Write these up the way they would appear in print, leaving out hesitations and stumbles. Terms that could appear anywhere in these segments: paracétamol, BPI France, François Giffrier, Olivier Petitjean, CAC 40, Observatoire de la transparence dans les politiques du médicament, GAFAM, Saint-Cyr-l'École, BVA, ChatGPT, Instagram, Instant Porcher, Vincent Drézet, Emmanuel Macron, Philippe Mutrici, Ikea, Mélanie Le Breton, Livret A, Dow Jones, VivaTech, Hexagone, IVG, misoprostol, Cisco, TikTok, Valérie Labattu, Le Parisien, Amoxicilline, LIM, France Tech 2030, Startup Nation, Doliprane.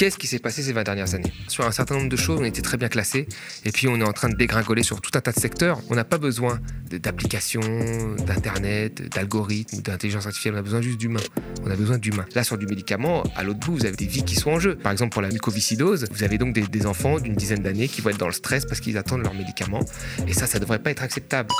Qu'est-ce qui s'est passé ces 20 dernières années? Sur un certain nombre de choses, on était très bien classés, et puis on est en train de dégringoler sur tout un tas de secteurs. On n'a pas besoin d'applications, d'internet, d'algorithmes, d'intelligence artificielle, on a besoin juste d'humains. On a besoin d'humains. Là, sur du médicament, à l'autre bout, vous avez des vies qui sont en jeu. Par exemple, pour la mucoviscidose, vous avez donc des enfants d'une dizaine d'années qui vont être dans le stress parce qu'ils attendent leurs médicaments, et ça ne devrait pas être acceptable.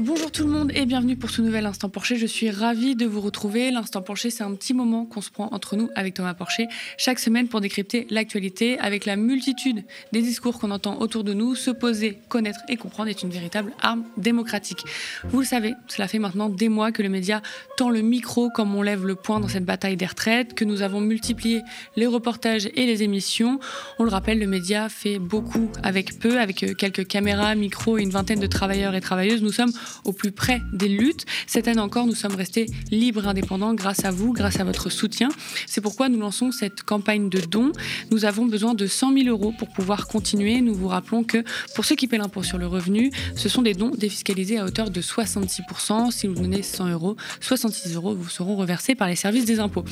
Bonjour tout le monde et bienvenue pour ce nouvel Instant Porcher. Je suis ravie de vous retrouver. L'Instant Porcher, c'est un petit moment qu'on se prend entre nous avec Thomas Porcher chaque semaine pour décrypter l'actualité avec la multitude des discours qu'on entend autour de nous. Se poser, connaître et comprendre est une véritable arme démocratique. Vous le savez, cela fait maintenant des mois que le média tend le micro comme on lève le poing dans cette bataille des retraites, que nous avons multiplié les reportages et les émissions. On le rappelle, le média fait beaucoup avec peu, avec quelques caméras, micros et une vingtaine de travailleurs et travailleuses. Nous sommes au plus près des luttes. Cette année encore, nous sommes restés libres et indépendants grâce à vous, grâce à votre soutien. C'est pourquoi nous lançons cette campagne de dons. Nous avons besoin de 100 000 € pour pouvoir continuer. Nous vous rappelons que pour ceux qui paient l'impôt sur le revenu, ce sont des dons défiscalisés à hauteur de 66%. Si vous donnez 100 €, 66 € vous seront reversés par les services des impôts.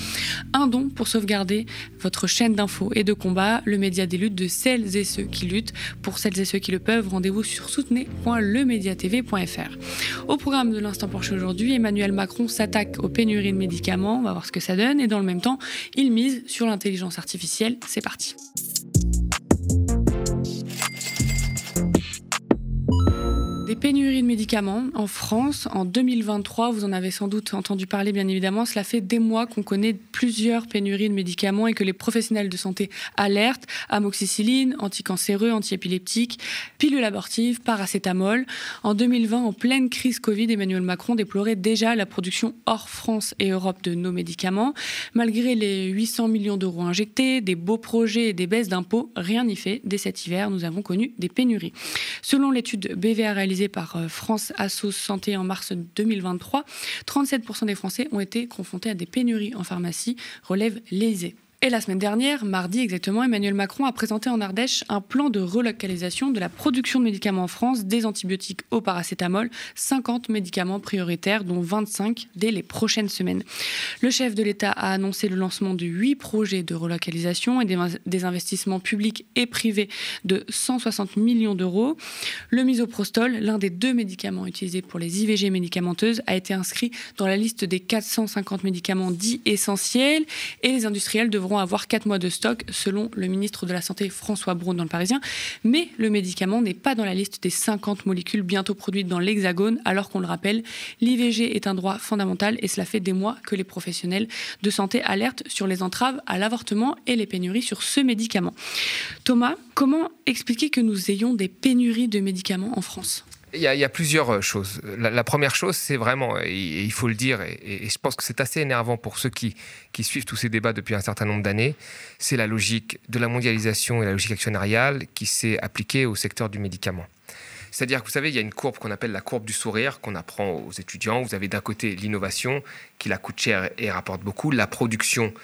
Un don pour sauvegarder votre chaîne d'infos et de combat, le média des luttes de celles et ceux qui luttent. Pour celles et ceux qui le peuvent, rendez-vous sur soutenez.lemediatv.fr. Au programme de l'Instant Porcher aujourd'hui, Emmanuel Macron s'attaque aux pénuries de médicaments, on va voir ce que ça donne, et dans le même temps, il mise sur l'intelligence artificielle. C'est parti. Des pénuries de médicaments en France en 2023, vous en avez sans doute entendu parler bien évidemment, cela fait des mois qu'on connaît plusieurs pénuries de médicaments et que les professionnels de santé alertent. Amoxicilline, anticancéreux, antiépileptiques, pilules abortives, paracétamol. En 2020, en pleine crise Covid, Emmanuel Macron déplorait déjà la production hors France et Europe de nos médicaments. Malgré les 800 000 € injectés, des beaux projets et des baisses d'impôts, rien n'y fait. Dès cet hiver, nous avons connu des pénuries. Selon l'étude BVA réalisée par France Assos Santé en mars 2023, 37% des Français ont été confrontés à des pénuries en pharmacie, relève l'Élysée. Et la semaine dernière, mardi exactement, Emmanuel Macron a présenté en Ardèche un plan de relocalisation de la production de médicaments en France, des antibiotiques au paracétamol, 50 médicaments prioritaires, dont 25 dès les prochaines semaines. Le chef de l'État a annoncé le lancement de 8 projets de relocalisation et des investissements publics et privés de 160 000 €. Le misoprostol, l'un des 2 médicaments utilisés pour les IVG médicamenteuses, a été inscrit dans la liste des 450 médicaments dits essentiels et les industriels devront avoir 4 mois de stock, selon le ministre de la Santé François Braun dans Le Parisien. Mais le médicament n'est pas dans la liste des 50 molécules bientôt produites dans l'Hexagone, alors qu'on le rappelle, l'IVG est un droit fondamental et cela fait des mois que les professionnels de santé alertent sur les entraves à l'avortement et les pénuries sur ce médicament. Thomas, comment expliquer que nous ayons des pénuries de médicaments en France ? Il y a plusieurs choses. La première chose, c'est vraiment, et il faut le dire, et je pense que c'est assez énervant pour ceux qui suivent tous ces débats depuis un certain nombre d'années, c'est la logique de la mondialisation et la logique actionnariale qui s'est appliquée au secteur du médicament. C'est-à-dire que vous savez, il y a une courbe qu'on appelle la courbe du sourire, qu'on apprend aux étudiants. Vous avez d'un côté l'innovation, qui la coûte cher et rapporte beaucoup, la production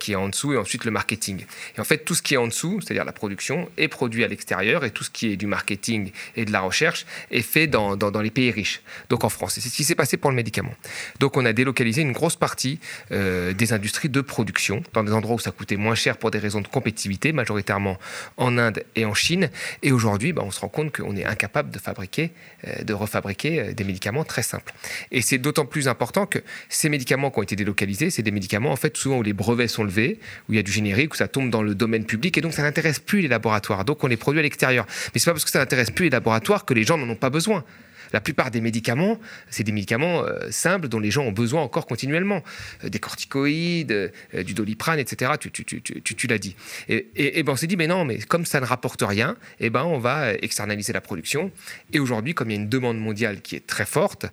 qui est en dessous, et ensuite le marketing. Et en fait, tout ce qui est en dessous, c'est-à-dire la production, est produit à l'extérieur, et tout ce qui est du marketing et de la recherche est fait dans les pays riches, donc en France. Et c'est ce qui s'est passé pour le médicament. Donc on a délocalisé une grosse partie des industries de production, dans des endroits où ça coûtait moins cher pour des raisons de compétitivité, majoritairement en Inde et en Chine. Et aujourd'hui, on se rend compte qu'on est incapable de refabriquer des médicaments très simples. Et c'est d'autant plus important que ces médicaments qui ont été délocalisés, c'est des médicaments, en fait, souvent où les brevets sont levés, où il y a du générique, où ça tombe dans le domaine public, et donc ça n'intéresse plus les laboratoires. Donc on les produit à l'extérieur. Mais c'est pas parce que ça n'intéresse plus les laboratoires que les gens n'en ont pas besoin. La plupart des médicaments, c'est des médicaments simples dont les gens ont besoin encore continuellement. Des corticoïdes, du doliprane, etc. Tu l'as dit. Et on s'est dit, mais non, mais comme ça ne rapporte rien, on va externaliser la production. Et aujourd'hui, comme il y a une demande mondiale qui est très forte,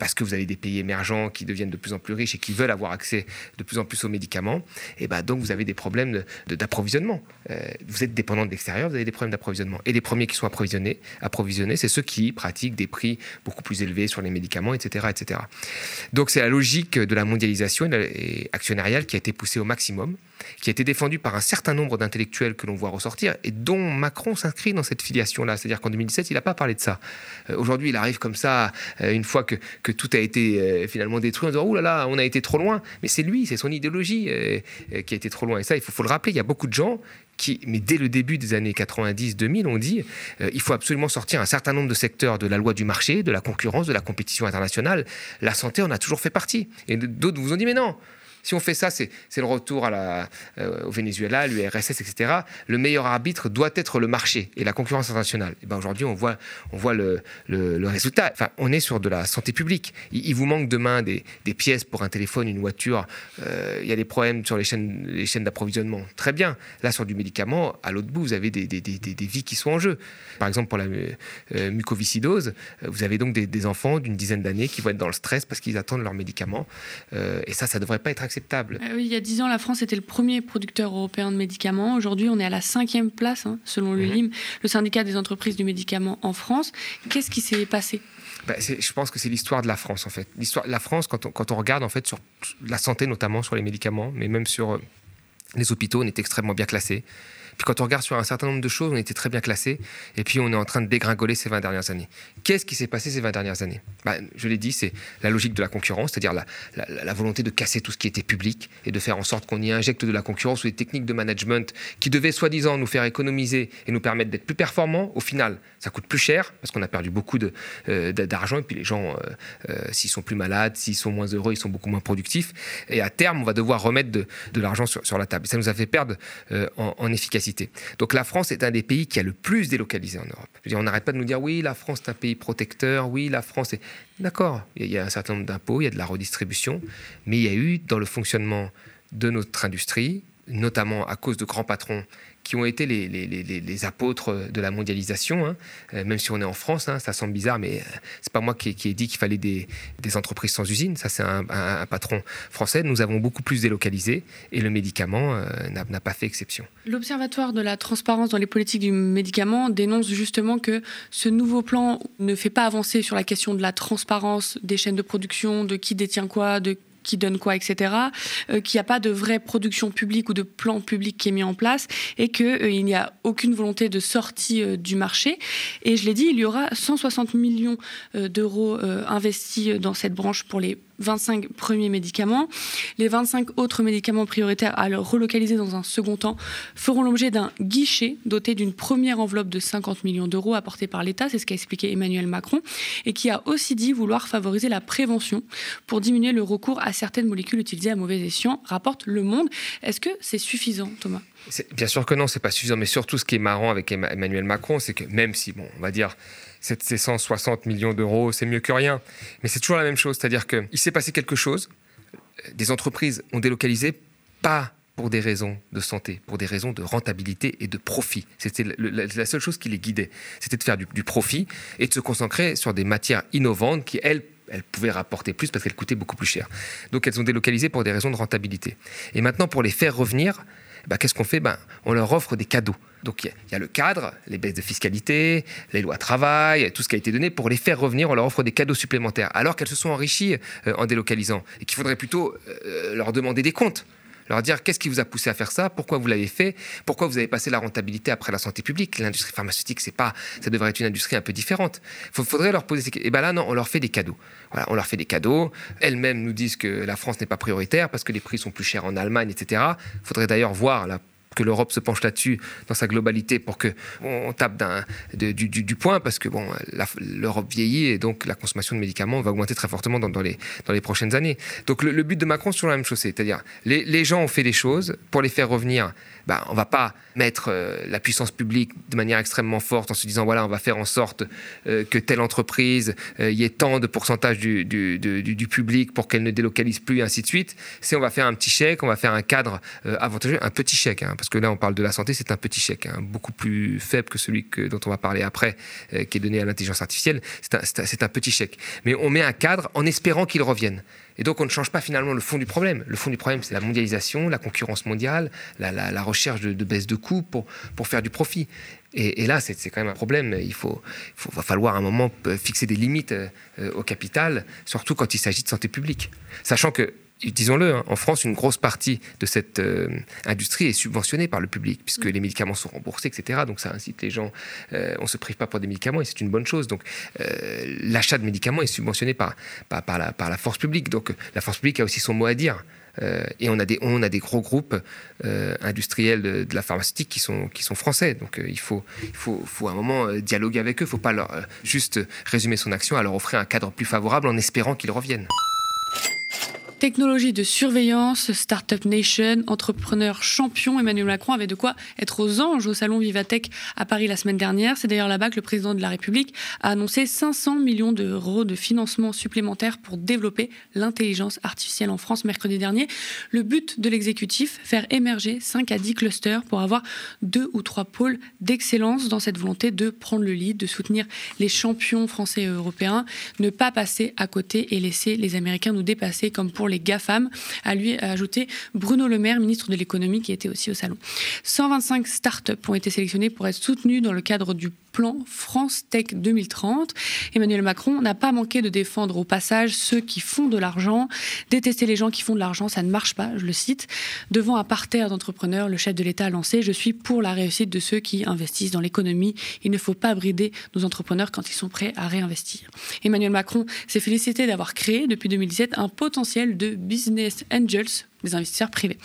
parce que vous avez des pays émergents qui deviennent de plus en plus riches et qui veulent avoir accès de plus en plus aux médicaments, donc vous avez des problèmes d'approvisionnement. Vous êtes dépendant de l'extérieur, vous avez des problèmes d'approvisionnement. Et les premiers qui sont approvisionnés, c'est ceux qui pratiquent des prix beaucoup plus élevés sur les médicaments, etc., etc. Donc c'est la logique de la mondialisation et actionnariale qui a été poussée au maximum, qui a été défendue par un certain nombre d'intellectuels que l'on voit ressortir et dont Macron s'inscrit dans cette filiation-là. C'est-à-dire qu'en 2017, il n'a pas parlé de ça. Aujourd'hui, il arrive comme ça, une fois que tout a été finalement détruit, en disant « Ouh là là, on a été trop loin ». Mais c'est lui, c'est son idéologie qui a été trop loin. Et ça, il faut le rappeler, il y a beaucoup de gens qui, mais dès le début des années 90-2000, on dit il faut absolument sortir un certain nombre de secteurs de la loi du marché, de la concurrence, de la compétition internationale. La santé, on a toujours fait partie. Et d'autres vous ont dit « Mais non !» Si on fait ça, c'est le retour au Venezuela, l'URSS, etc. Le meilleur arbitre doit être le marché et la concurrence internationale. Et ben aujourd'hui, on voit le résultat. Enfin, on est sur de la santé publique. Il vous manque demain des pièces pour un téléphone, une voiture. Il y a des problèmes sur les chaînes d'approvisionnement. Très bien. Là, sur du médicament, à l'autre bout, vous avez des vies qui sont en jeu. Par exemple, pour la mucoviscidose, vous avez donc des enfants d'une dizaine d'années qui vont être dans le stress parce qu'ils attendent leurs médicaments. Et ça ne devrait pas être acceptable. Oui, il y a 10 ans, la France était le premier producteur européen de médicaments. Aujourd'hui, on est à la 5e place, selon le LIM, le syndicat des entreprises du médicament en France. Qu'est-ce qui s'est passé ? Je pense que c'est l'histoire de la France, en fait. L'histoire de la France, quand on regarde, en fait, sur la santé, notamment sur les médicaments, mais même sur les hôpitaux, on est extrêmement bien classés. Puis quand on regarde sur un certain nombre de choses, on était très bien classés. Et puis on est en train de dégringoler ces 20 dernières années. Qu'est-ce qui s'est passé ces 20 dernières années ? Je l'ai dit, c'est la logique de la concurrence, c'est-à-dire la volonté de casser tout ce qui était public et de faire en sorte qu'on y injecte de la concurrence ou des techniques de management qui devaient soi-disant nous faire économiser et nous permettre d'être plus performants. Au final, ça coûte plus cher parce qu'on a perdu beaucoup d'argent. Et puis les gens, s'ils sont plus malades, s'ils sont moins heureux, ils sont beaucoup moins productifs. Et à terme, on va devoir remettre de l'argent sur la table. Et ça nous a fait perdre en efficacité. Donc la France est un des pays qui a le plus délocalisé en Europe. On n'arrête pas de nous dire « oui, la France est un pays protecteur, oui, la France est... » D'accord, il y a un certain nombre d'impôts, il y a de la redistribution, mais il y a eu dans le fonctionnement de notre industrie, notamment à cause de grands patrons qui ont été les apôtres de la mondialisation, même si on est en France, ça semble bizarre, mais c'est pas moi qui ai dit qu'il fallait des entreprises sans usine, ça c'est un patron français. Nous avons beaucoup plus délocalisé et le médicament n'a pas fait exception. L'Observatoire de la transparence dans les politiques du médicament dénonce justement que ce nouveau plan ne fait pas avancer sur la question de la transparence des chaînes de production, de qui détient quoi, de qui donne quoi, etc., qu'il n'y a pas de vraie production publique ou de plan public qui est mis en place et qu'il n'y a aucune volonté de sortie du marché. Et je l'ai dit, il y aura 160 millions d'euros investis dans cette branche pour les 25 premiers médicaments. Les 25 autres médicaments prioritaires à relocaliser dans un second temps feront l'objet d'un guichet doté d'une première enveloppe de 50 millions d'euros apportée par l'État, c'est ce qu'a expliqué Emmanuel Macron, et qui a aussi dit vouloir favoriser la prévention pour diminuer le recours à certaines molécules utilisées à mauvais escient, rapporte Le Monde. Est-ce que c'est suffisant, Thomas ? Bien sûr que non, c'est pas suffisant, mais surtout ce qui est marrant avec Emmanuel Macron, c'est que même si, on va dire... ces 160 millions d'euros, c'est mieux que rien. Mais c'est toujours la même chose, c'est-à-dire qu'il s'est passé quelque chose, des entreprises ont délocalisé, pas pour des raisons de santé, pour des raisons de rentabilité et de profit. C'était la seule chose qui les guidait, c'était de faire du profit et de se concentrer sur des matières innovantes qui, elles pouvaient rapporter plus parce qu'elles coûtaient beaucoup plus cher. Donc elles ont délocalisé pour des raisons de rentabilité. Et maintenant, pour les faire revenir, qu'est-ce qu'on fait ? On leur offre des cadeaux. Donc il y a le cadre, les baisses de fiscalité, les lois travail, tout ce qui a été donné pour les faire revenir, on leur offre des cadeaux supplémentaires, alors qu'elles se sont enrichies en délocalisant et qu'il faudrait plutôt leur demander des comptes. Leur dire qu'est-ce qui vous a poussé à faire ça, pourquoi vous l'avez fait, pourquoi vous avez passé la rentabilité après la santé publique. L'industrie pharmaceutique, ça devrait être une industrie un peu différente. Faudrait leur poser ces questions. Et là, non, on leur fait des cadeaux. Voilà, on leur fait des cadeaux. Elles-mêmes nous disent que la France n'est pas prioritaire parce que les prix sont plus chers en Allemagne, etc. Faudrait d'ailleurs voir que l'Europe se penche là-dessus dans sa globalité pour qu'on tape du poing parce que l'Europe vieillit et donc la consommation de médicaments va augmenter très fortement dans les prochaines années. Donc le but de Macron, c'est toujours la même chose, c'est-à-dire les gens ont fait des choses, pour les faire revenir, on ne va pas mettre la puissance publique de manière extrêmement forte en se disant on va faire en sorte que telle entreprise y ait tant de pourcentage du public pour qu'elle ne délocalise plus, et ainsi de suite. On va faire un petit chèque, on va faire un cadre avantageux, un petit chèque, parce parce que là on parle de la santé, c'est un petit chèque, hein, beaucoup plus faible que celui dont on va parler après, qui est donné à l'intelligence artificielle, c'est un petit chèque. Mais on met un cadre en espérant qu'il revienne. Et donc on ne change pas finalement le fond du problème. Le fond du problème, c'est la mondialisation, la concurrence mondiale, la recherche de baisse de coûts pour faire du profit. Et là, c'est quand même un problème. Il va falloir à un moment fixer des limites au capital, surtout quand il s'agit de santé publique. Sachant que, disons-le, hein, en France, une grosse partie de cette industrie est subventionnée par le public, puisque les médicaments sont remboursés, etc. Donc ça incite les gens, on ne se prive pas pour des médicaments, et c'est une bonne chose. Donc l'achat de médicaments est subventionné par la force publique. Donc la force publique a aussi son mot à dire. Et on a des gros groupes industriels de la pharmaceutique qui sont français. Donc il faut à un moment dialoguer avec eux. Il ne faut pas leur, juste résumer son action à leur offrir un cadre plus favorable en espérant qu'ils reviennent. Technologie de surveillance, Startup Nation, entrepreneur champion, Emmanuel Macron avait de quoi être aux anges au salon VivaTech à Paris la semaine dernière. C'est d'ailleurs là-bas que le président de la République a annoncé 500 millions d'euros de financement supplémentaire pour développer l'intelligence artificielle en France mercredi dernier. Le but de l'exécutif, faire émerger 5 à 10 clusters pour avoir 2 ou 3 pôles d'excellence dans cette volonté de prendre le lead, de soutenir les champions français et européens, ne pas passer à côté et laisser les Américains nous dépasser comme pour les GAFAM, à lui ajouter Bruno Le Maire, ministre de l'économie, qui était aussi au salon. 125 startups ont été sélectionnées pour être soutenues dans le cadre du plan France Tech 2030. Emmanuel Macron n'a pas manqué de défendre au passage ceux qui font de l'argent. Détester les gens qui font de l'argent, ça ne marche pas, je le cite. Devant un parterre d'entrepreneurs, le chef de l'État a lancé « Je suis pour la réussite de ceux qui investissent dans l'économie. Il ne faut pas brider nos entrepreneurs quand ils sont prêts à réinvestir. » Emmanuel Macron s'est félicité d'avoir créé, depuis 2017, un potentiel de business angels, des investisseurs privés.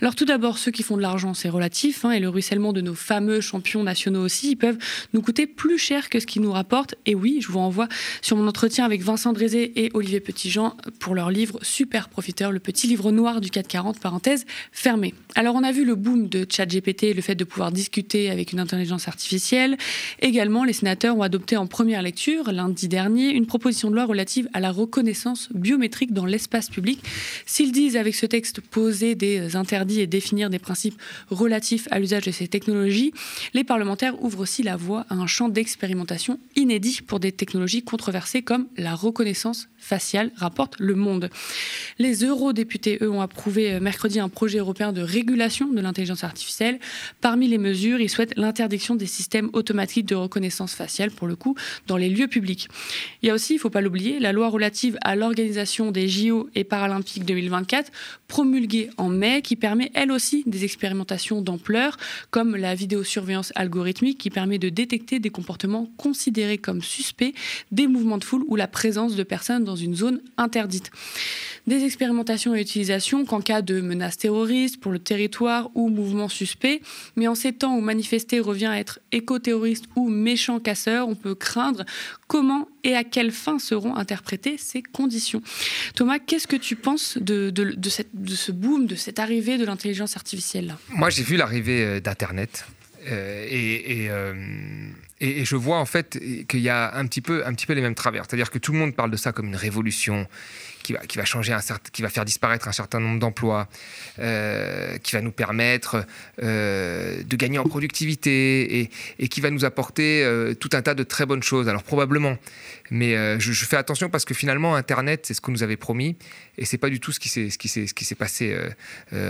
Alors tout d'abord, ceux qui font de l'argent, c'est relatif, hein, et le ruissellement de nos fameux champions nationaux aussi, ils peuvent nous coûter plus cher que ce qu'ils nous rapportent. Et oui, je vous renvoie sur mon entretien avec Vincent Drézet et Olivier Petitjean pour leur livre Super Profiteur, le petit livre noir du CAC 40, parenthèse fermée. Alors on a vu le boom de ChatGPT, le fait de pouvoir discuter avec une intelligence artificielle. Également, les sénateurs ont adopté en première lecture, lundi dernier, une proposition de loi relative à la reconnaissance biométrique dans l'espace public. S'ils disent avec ce texte poser des interdits et définir des principes relatifs à l'usage de ces technologies, les parlementaires ouvrent aussi la voie à un champ d'expérimentation inédit pour des technologies controversées comme la reconnaissance faciale, rapporte Le Monde. Les eurodéputés, eux, ont approuvé mercredi un projet européen de régulation de l'intelligence artificielle. Parmi les mesures, ils souhaitent l'interdiction des systèmes automatiques de reconnaissance faciale, pour le coup, dans les lieux publics. Il y a aussi, il ne faut pas l'oublier, la loi relative à l'organisation des JO et Paralympiques 2024, promulguée en mai, qui permet elle aussi des expérimentations d'ampleur, comme la vidéosurveillance algorithmique qui permet de détecter des comportements considérés comme suspects, des mouvements de foule ou la présence de personnes dans une zone interdite. Des expérimentations et utilisations qu'en cas de menace terroriste pour le territoire ou mouvement suspect, mais en ces temps où manifester revient à être éco-terroriste ou méchant casseur, on peut craindre comment et à quelle fin seront interprétées ces conditions. Thomas, qu'est-ce que tu penses de ce boom, de cette arrivée de l'intelligence artificielle ? Moi, j'ai vu l'arrivée d'Internet et je vois en fait qu'il y a un petit peu les mêmes travers. C'est-à-dire que tout le monde parle de ça comme une révolution qui va changer qui va faire disparaître un certain nombre d'emplois, qui va nous permettre de gagner en productivité et qui va nous apporter tout un tas de très bonnes choses. Alors probablement, mais je fais attention parce que finalement Internet, c'est ce qu'on nous avait promis et c'est pas du tout ce qui s'est passé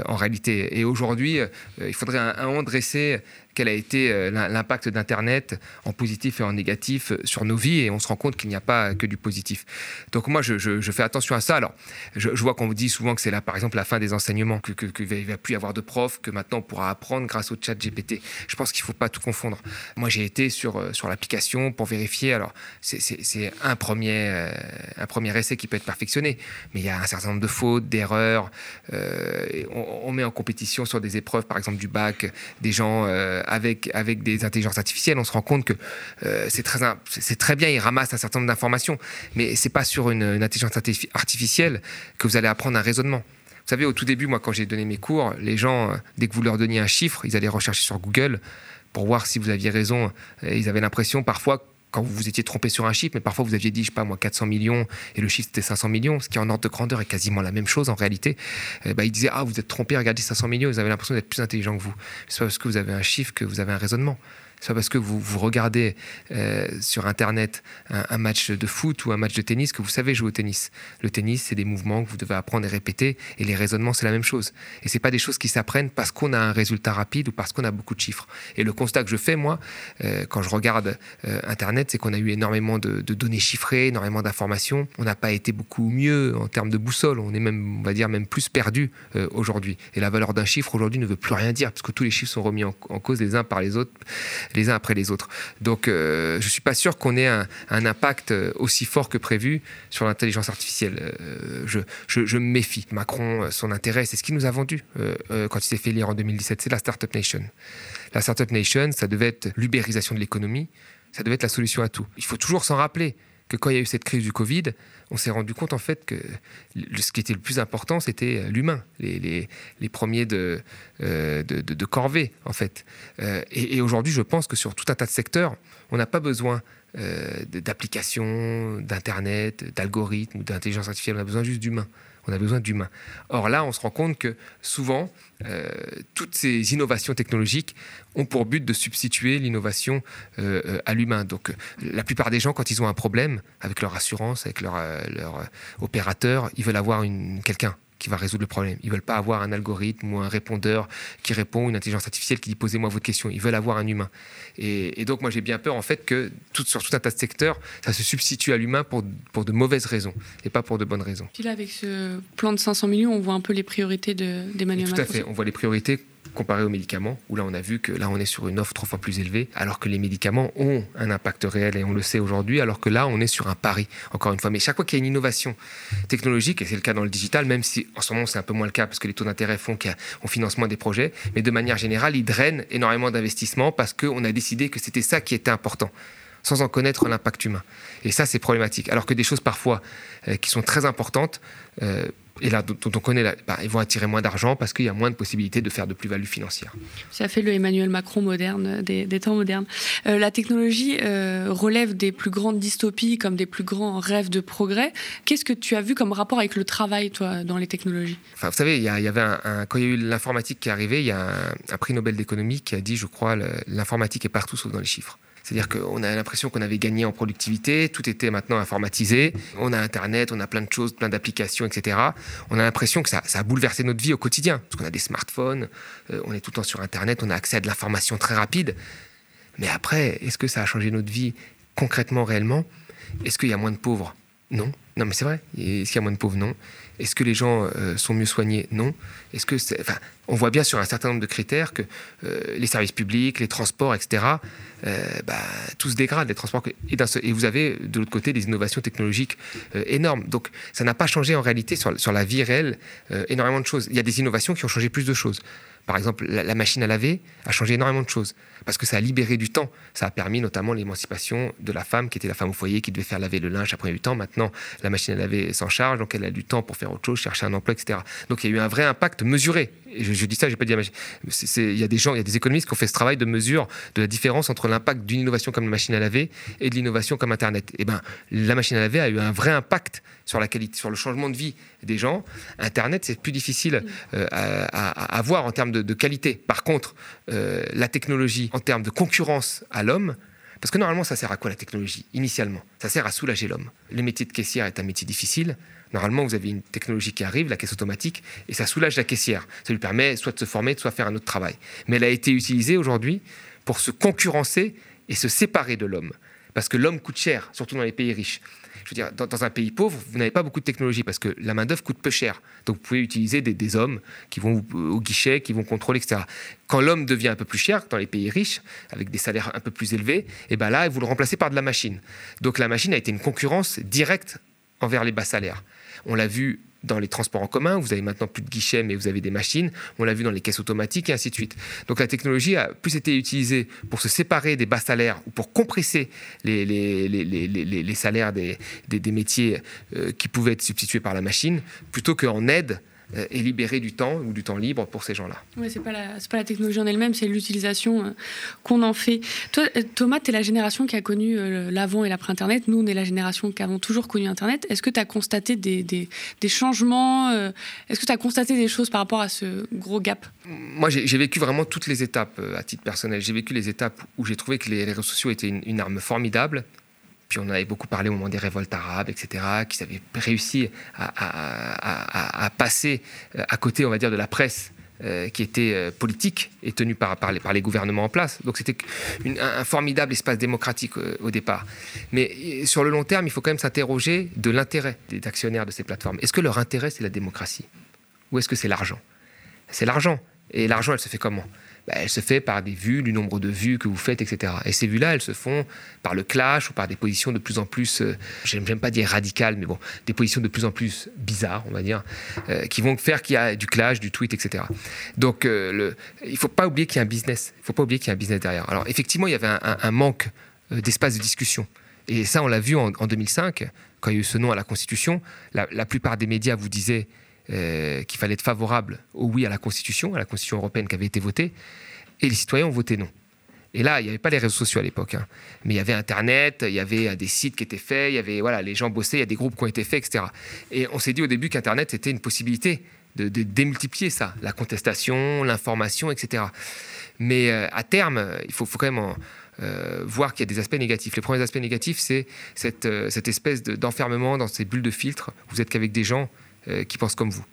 en réalité. Et aujourd'hui, il faudrait à un moment dresser quel a été l'impact d'Internet en positif et en négatif sur nos vies, et on se rend compte qu'il n'y a pas que du positif. Donc moi, je fais attention à ça. Alors, je vois qu'on dit souvent que c'est là, par exemple, la fin des enseignements, qu'il ne va plus y avoir de profs, que maintenant on pourra apprendre grâce au ChatGPT. Je pense qu'il ne faut pas tout confondre. Moi, j'ai été sur l'application pour vérifier. Alors, c'est un premier essai qui peut être perfectionné, mais il y a un certain nombre de fautes, d'erreurs. On met en compétition sur des épreuves, par exemple du bac, des gens avec des intelligences artificielles, on se rend compte que c'est très bien, ils ramassent un certain nombre d'informations, mais c'est pas sur une intelligence artificielle que vous allez apprendre un raisonnement. Vous savez, au tout début, moi, quand j'ai donné mes cours, les gens, dès que vous leur donniez un chiffre, ils allaient rechercher sur Google pour voir si vous aviez raison. Et ils avaient l'impression parfois quand vous vous étiez trompé sur un chiffre, mais parfois vous aviez dit, je sais pas moi, 400 millions et le chiffre c'était 500 millions, ce qui en ordre de grandeur est quasiment la même chose en réalité. Bah, ils disaient, ah, vous êtes trompé, regardez 500 millions, vous avez l'impression d'être plus intelligent que vous. C'est pas parce que vous avez un chiffre que vous avez un raisonnement. C'est pas parce que vous regardez sur Internet un match de foot ou un match de tennis que vous savez jouer au tennis. Le tennis, c'est des mouvements que vous devez apprendre et répéter, et les raisonnements, c'est la même chose. Et c'est pas des choses qui s'apprennent parce qu'on a un résultat rapide ou parce qu'on a beaucoup de chiffres. Et le constat que je fais, moi, quand je regarde Internet, c'est qu'on a eu énormément de données chiffrées, énormément d'informations. On n'a pas été beaucoup mieux en termes de boussole. On est même, on va dire, même plus perdu aujourd'hui. Et la valeur d'un chiffre, aujourd'hui, ne veut plus rien dire parce que tous les chiffres sont remis en cause les uns par les autres, les uns après les autres. Donc, je ne suis pas sûr qu'on ait un impact aussi fort que prévu sur l'intelligence artificielle. Je me méfie. Macron, son intérêt, c'est ce qu'il nous a vendu quand il s'est fait élire en 2017, c'est la Startup Nation. La Startup Nation, ça devait être l'ubérisation de l'économie, ça devait être la solution à tout. Il faut toujours s'en rappeler que quand il y a eu cette crise du Covid, on s'est rendu compte en fait que ce qui était le plus important, c'était l'humain, les premiers de corvée en fait. Et aujourd'hui, je pense que sur tout un tas de secteurs, on n'a pas besoin d'applications, d'internet, d'algorithmes, d'intelligence artificielle, on a besoin juste d'humains. On a besoin d'humains. Or là, on se rend compte que souvent, toutes ces innovations technologiques ont pour but de substituer l'innovation à l'humain. Donc, la plupart des gens, quand ils ont un problème avec leur assurance, avec leur opérateur, ils veulent avoir quelqu'un qui va résoudre le problème. Ils ne veulent pas avoir un algorithme ou un répondeur qui répond, une intelligence artificielle qui dit « posez-moi votre question ». Ils veulent avoir un humain. Et donc, moi, j'ai bien peur, en fait, que sur tout un tas de secteurs, ça se substitue à l'humain pour de mauvaises raisons et pas pour de bonnes raisons. Puis là, avec ce plan de 500 millions, on voit un peu les priorités d'Emmanuel Macron. Tout à fait. On voit les priorités comparé aux médicaments, où là on a vu que là on est sur une offre 3 fois plus élevée, alors que les médicaments ont un impact réel et on le sait aujourd'hui, alors que là on est sur un pari, encore une fois. Mais chaque fois qu'il y a une innovation technologique, et c'est le cas dans le digital, même si en ce moment c'est un peu moins le cas parce que les taux d'intérêt font qu'on finance moins des projets, mais de manière générale ils drainent énormément d'investissements parce qu'on a décidé que c'était ça qui était important, sans en connaître l'impact humain. Et ça c'est problématique. Alors que des choses parfois qui sont très importantes, et là, dont on connaît, ils vont attirer moins d'argent parce qu'il y a moins de possibilités de faire de plus-value financière. Ça fait le Emmanuel Macron moderne, des temps modernes. La technologie relève des plus grandes dystopies comme des plus grands rêves de progrès. Qu'est-ce que tu as vu comme rapport avec le travail, toi, dans les technologies ? Enfin, vous savez, quand il y a eu l'informatique qui est arrivée, il y a un prix Nobel d'économie qui a dit, je crois, l'informatique est partout sauf dans les chiffres. C'est-à-dire qu'on a l'impression qu'on avait gagné en productivité, tout était maintenant informatisé, on a Internet, on a plein de choses, plein d'applications, etc. On a l'impression que ça a bouleversé notre vie au quotidien, parce qu'on a des smartphones, on est tout le temps sur Internet, on a accès à de l'information très rapide. Mais après, est-ce que ça a changé notre vie concrètement, réellement ? Est-ce qu'il y a moins de pauvres ? Non. Non, mais c'est vrai. Est-ce qu'il y a moins de pauvres ? Non. Est-ce que les gens sont mieux soignés ? Non. Est-ce que on voit bien sur un certain nombre de critères que les services publics, les transports, etc., tout se dégrade, les transports. Et vous avez, de l'autre côté, des innovations technologiques énormes. Donc, ça n'a pas changé en réalité sur la vie réelle énormément de choses. Il y a des innovations qui ont changé plus de choses. Par exemple, la machine à laver a changé énormément de choses parce que ça a libéré du temps. Ça a permis notamment l'émancipation de la femme qui était la femme au foyer, qui devait faire laver le linge après 8 ans. Maintenant, la machine à laver s'en charge, donc elle a du temps pour faire autre chose, chercher un emploi, etc. Donc il y a eu un vrai impact mesuré. Et je dis ça, j'ai pas dit. Il y a des gens, il y a des économistes qui ont fait ce travail de mesure de la différence entre l'impact d'une innovation comme la machine à laver et de l'innovation comme Internet. Et ben, la machine à laver a eu un vrai impact sur la qualité, sur le changement de vie des gens. Internet, c'est plus difficile à voir en termes de qualité. Par contre, la technologie en termes de concurrence à l'homme. Parce que normalement, ça sert à quoi la technologie, initialement ? Ça sert à soulager l'homme. Le métier de caissière est un métier difficile. Normalement, vous avez une technologie qui arrive, la caisse automatique, et ça soulage la caissière. Ça lui permet soit de se former, soit de faire un autre travail. Mais elle a été utilisée aujourd'hui pour se concurrencer et se séparer de l'homme. Parce que l'homme coûte cher, surtout dans les pays riches. Je veux dire, dans un pays pauvre, vous n'avez pas beaucoup de technologie parce que la main-d'œuvre coûte peu cher. Donc vous pouvez utiliser des hommes qui vont au guichet, qui vont contrôler, etc. Quand l'homme devient un peu plus cher, dans les pays riches, avec des salaires un peu plus élevés, et bien là, vous le remplacez par de la machine. Donc la machine a été une concurrence directe envers les bas salaires. On l'a vu dans les transports en commun, vous avez maintenant plus de guichets, mais vous avez des machines. On l'a vu dans les caisses automatiques et ainsi de suite. Donc la technologie a plus été utilisée pour se séparer des bas salaires ou pour compresser les salaires des métiers qui pouvaient être substitués par la machine, plutôt qu'en aide et libérer du temps ou du temps libre pour ces gens-là. Oui, c'est pas la technologie en elle-même, c'est l'utilisation qu'on en fait. Toi, Thomas, tu es la génération qui a connu l'avant et l'après-Internet. Nous, on est la génération qui avons toujours connu Internet. Est-ce que tu as constaté des changements? Est-ce que tu as constaté des choses par rapport à ce gros gap? Moi, j'ai vécu vraiment toutes les étapes à titre personnel. J'ai vécu les étapes où j'ai trouvé que les réseaux sociaux étaient une arme formidable. Puis on avait beaucoup parlé au moment des révoltes arabes, etc., qu'ils avaient réussi à passer à côté, on va dire, de la presse qui était politique et tenue par les gouvernements en place. Donc c'était un formidable espace démocratique au départ. Mais sur le long terme, il faut quand même s'interroger de l'intérêt des actionnaires de ces plateformes. Est-ce que leur intérêt, c'est la démocratie? Ou est-ce que c'est l'argent? C'est l'argent. Et l'argent, elle se fait comment? Elle se fait par des vues, du nombre de vues que vous faites, etc. Et ces vues-là, elles se font par le clash ou par des positions de plus en plus, j'aime pas dire radicales, mais bon, des positions de plus en plus bizarres, on va dire, qui vont faire qu'il y a du clash, du tweet, etc. Donc, il faut pas oublier qu'il y a un business. Il faut pas oublier qu'il y a un business derrière. Alors, effectivement, il y avait un manque d'espace de discussion. Et ça, on l'a vu en 2005, quand il y a eu ce nom à la Constitution. La plupart des médias vous disaient qu'il fallait être favorable au oui à la Constitution européenne qui avait été votée, et les citoyens ont voté non. Et là, il n'y avait pas les réseaux sociaux à l'époque, hein. Mais il y avait Internet, il y avait des sites qui étaient faits, il y avait, voilà, les gens bossaient, il y a des groupes qui ont été faits, etc. Et on s'est dit au début qu'Internet était une possibilité de démultiplier ça, la contestation, l'information, etc. Mais à terme, il faut quand même voir qu'il y a des aspects négatifs. Les premiers aspects négatifs, c'est cette espèce d'enfermement dans ces bulles de filtre. Vous n'êtes qu'avec des gens qui pensent comme vous.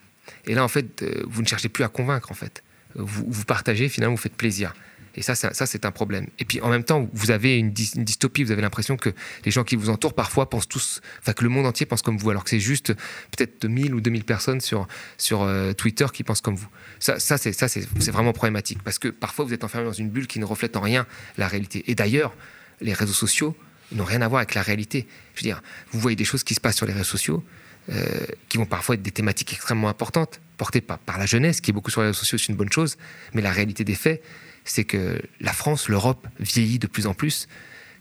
Et là, en fait, vous ne cherchez plus à convaincre, en fait. Vous partagez, finalement, vous faites plaisir. Et ça, c'est un problème. Et puis, en même temps, vous avez une dystopie, vous avez l'impression que les gens qui vous entourent, parfois, pensent tous... Enfin, que le monde entier pense comme vous, alors que c'est juste peut-être 1000 ou 2000 personnes sur Twitter qui pensent comme vous. Ça, c'est vraiment problématique, parce que parfois, vous êtes enfermé dans une bulle qui ne reflète en rien la réalité. Et d'ailleurs, les réseaux sociaux n'ont rien à voir avec la réalité. Je veux dire, vous voyez des choses qui se passent sur les réseaux sociaux, qui vont parfois être des thématiques extrêmement importantes, portées par la jeunesse, qui est beaucoup sur les réseaux sociaux, c'est une bonne chose, mais la réalité des faits, c'est que la France, l'Europe vieillit de plus en plus,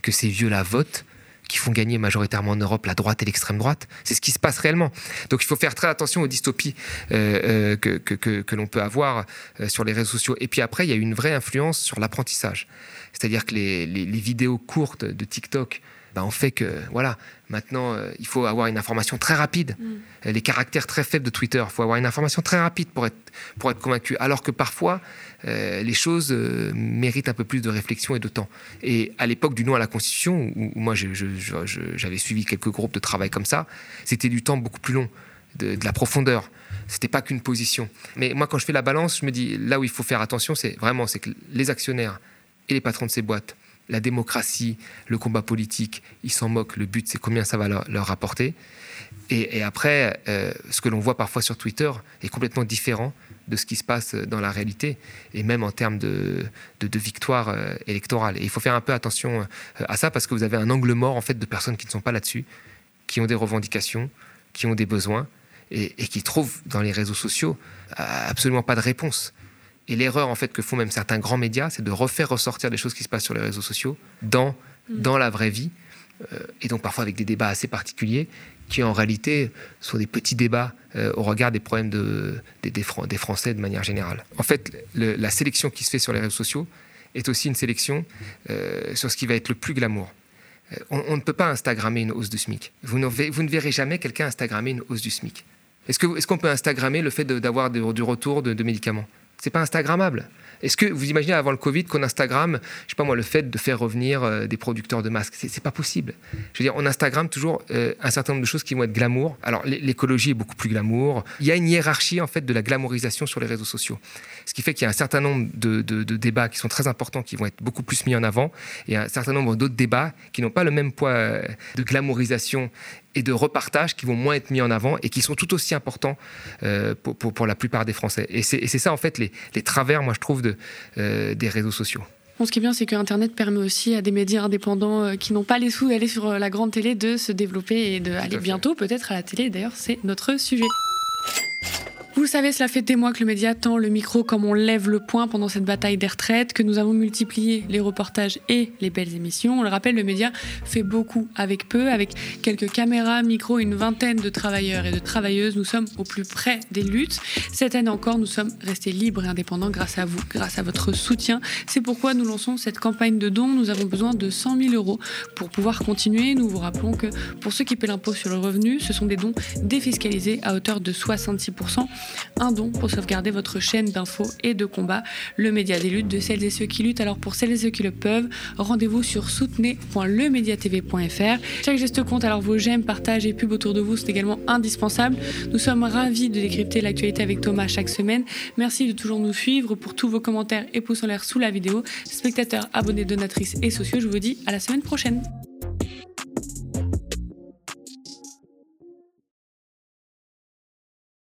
que ces vieux-là votent, qui font gagner majoritairement en Europe la droite et l'extrême droite. C'est ce qui se passe réellement. Donc il faut faire très attention aux dystopies que l'on peut avoir sur les réseaux sociaux. Et puis après, il y a une vraie influence sur l'apprentissage. C'est-à-dire que les vidéos courtes de TikTok, on fait que, voilà, maintenant, il faut avoir une information très rapide. Les caractères très faibles de Twitter, il faut avoir une information très rapide pour être convaincu. Alors que parfois, les choses méritent un peu plus de réflexion et de temps. Et à l'époque du non à la Constitution, où moi, j'avais suivi quelques groupes de travail comme ça, c'était du temps beaucoup plus long, de la profondeur. C'était pas qu'une position. Mais moi, quand je fais la balance, je me dis, là où il faut faire attention, c'est que les actionnaires et les patrons de ces boîtes, la démocratie, le combat politique, ils s'en moquent. Le but, c'est combien ça va leur rapporter. Et après, ce que l'on voit parfois sur Twitter est complètement différent de ce qui se passe dans la réalité, et même en termes de victoire électorale. Et il faut faire un peu attention à ça, parce que vous avez un angle mort, en fait, de personnes qui ne sont pas là-dessus, qui ont des revendications, qui ont des besoins, et qui trouvent dans les réseaux sociaux absolument pas de réponse. Et l'erreur, en fait, que font même certains grands médias, c'est de refaire ressortir des choses qui se passent sur les réseaux sociaux dans la vraie vie, et donc parfois avec des débats assez particuliers qui, en réalité, sont des petits débats au regard des problèmes des Français de manière générale. En fait, la sélection qui se fait sur les réseaux sociaux est aussi une sélection sur ce qui va être le plus glamour. On ne peut pas Instagrammer une hausse du SMIC. Vous ne verrez jamais quelqu'un Instagrammer une hausse du SMIC. Est-ce qu'on peut Instagrammer le fait d'avoir du retour de médicaments? C'est pas instagrammable. Est-ce que vous imaginez avant le Covid qu'on Instagramme, je sais pas moi, le fait de faire revenir des producteurs de masques? C'est pas possible. Je veux dire, on Instagramme toujours un certain nombre de choses qui vont être glamour. Alors l'écologie est beaucoup plus glamour. Il y a une hiérarchie, en fait, de la glamourisation sur les réseaux sociaux, ce qui fait qu'il y a un certain nombre de débats qui sont très importants, qui vont être beaucoup plus mis en avant, et un certain nombre d'autres débats qui n'ont pas le même poids de glamourisation et de repartage, qui vont moins être mis en avant et qui sont tout aussi importants pour la plupart des Français. Et c'est ça, en fait, les travers, moi, je trouve, des réseaux sociaux. Bon, ce qui est bien, c'est que Internet permet aussi à des médias indépendants qui n'ont pas les sous d'aller sur la grande télé de se développer et d'aller bientôt peut-être à la télé. D'ailleurs, c'est notre sujet. Vous savez, cela fait des mois que le Média tend le micro comme on lève le poing pendant cette bataille des retraites, que nous avons multiplié les reportages et les belles émissions. On le rappelle, le Média fait beaucoup avec peu, avec quelques caméras, micros, une vingtaine de travailleurs et de travailleuses. Nous sommes au plus près des luttes. Cette année encore, nous sommes restés libres et indépendants grâce à vous, grâce à votre soutien. C'est pourquoi nous lançons cette campagne de dons. Nous avons besoin de 100 000 euros pour pouvoir continuer. Nous vous rappelons que pour ceux qui paient l'impôt sur le revenu, ce sont des dons défiscalisés à hauteur de 66%. Un don pour sauvegarder votre chaîne d'infos et de combat, le Média des luttes, de celles et ceux qui luttent. Alors pour celles et ceux qui le peuvent, rendez-vous sur soutenez.lemediatv.fr. Chaque geste compte, alors vos j'aime, partages et pubs autour de vous sont également indispensables. Nous sommes ravis de décrypter l'actualité avec Thomas chaque semaine. Merci de toujours nous suivre. Pour tous vos commentaires et pouces en l'air sous la vidéo, spectateurs, abonnés, donatrices et sociaux, je vous dis à la semaine prochaine.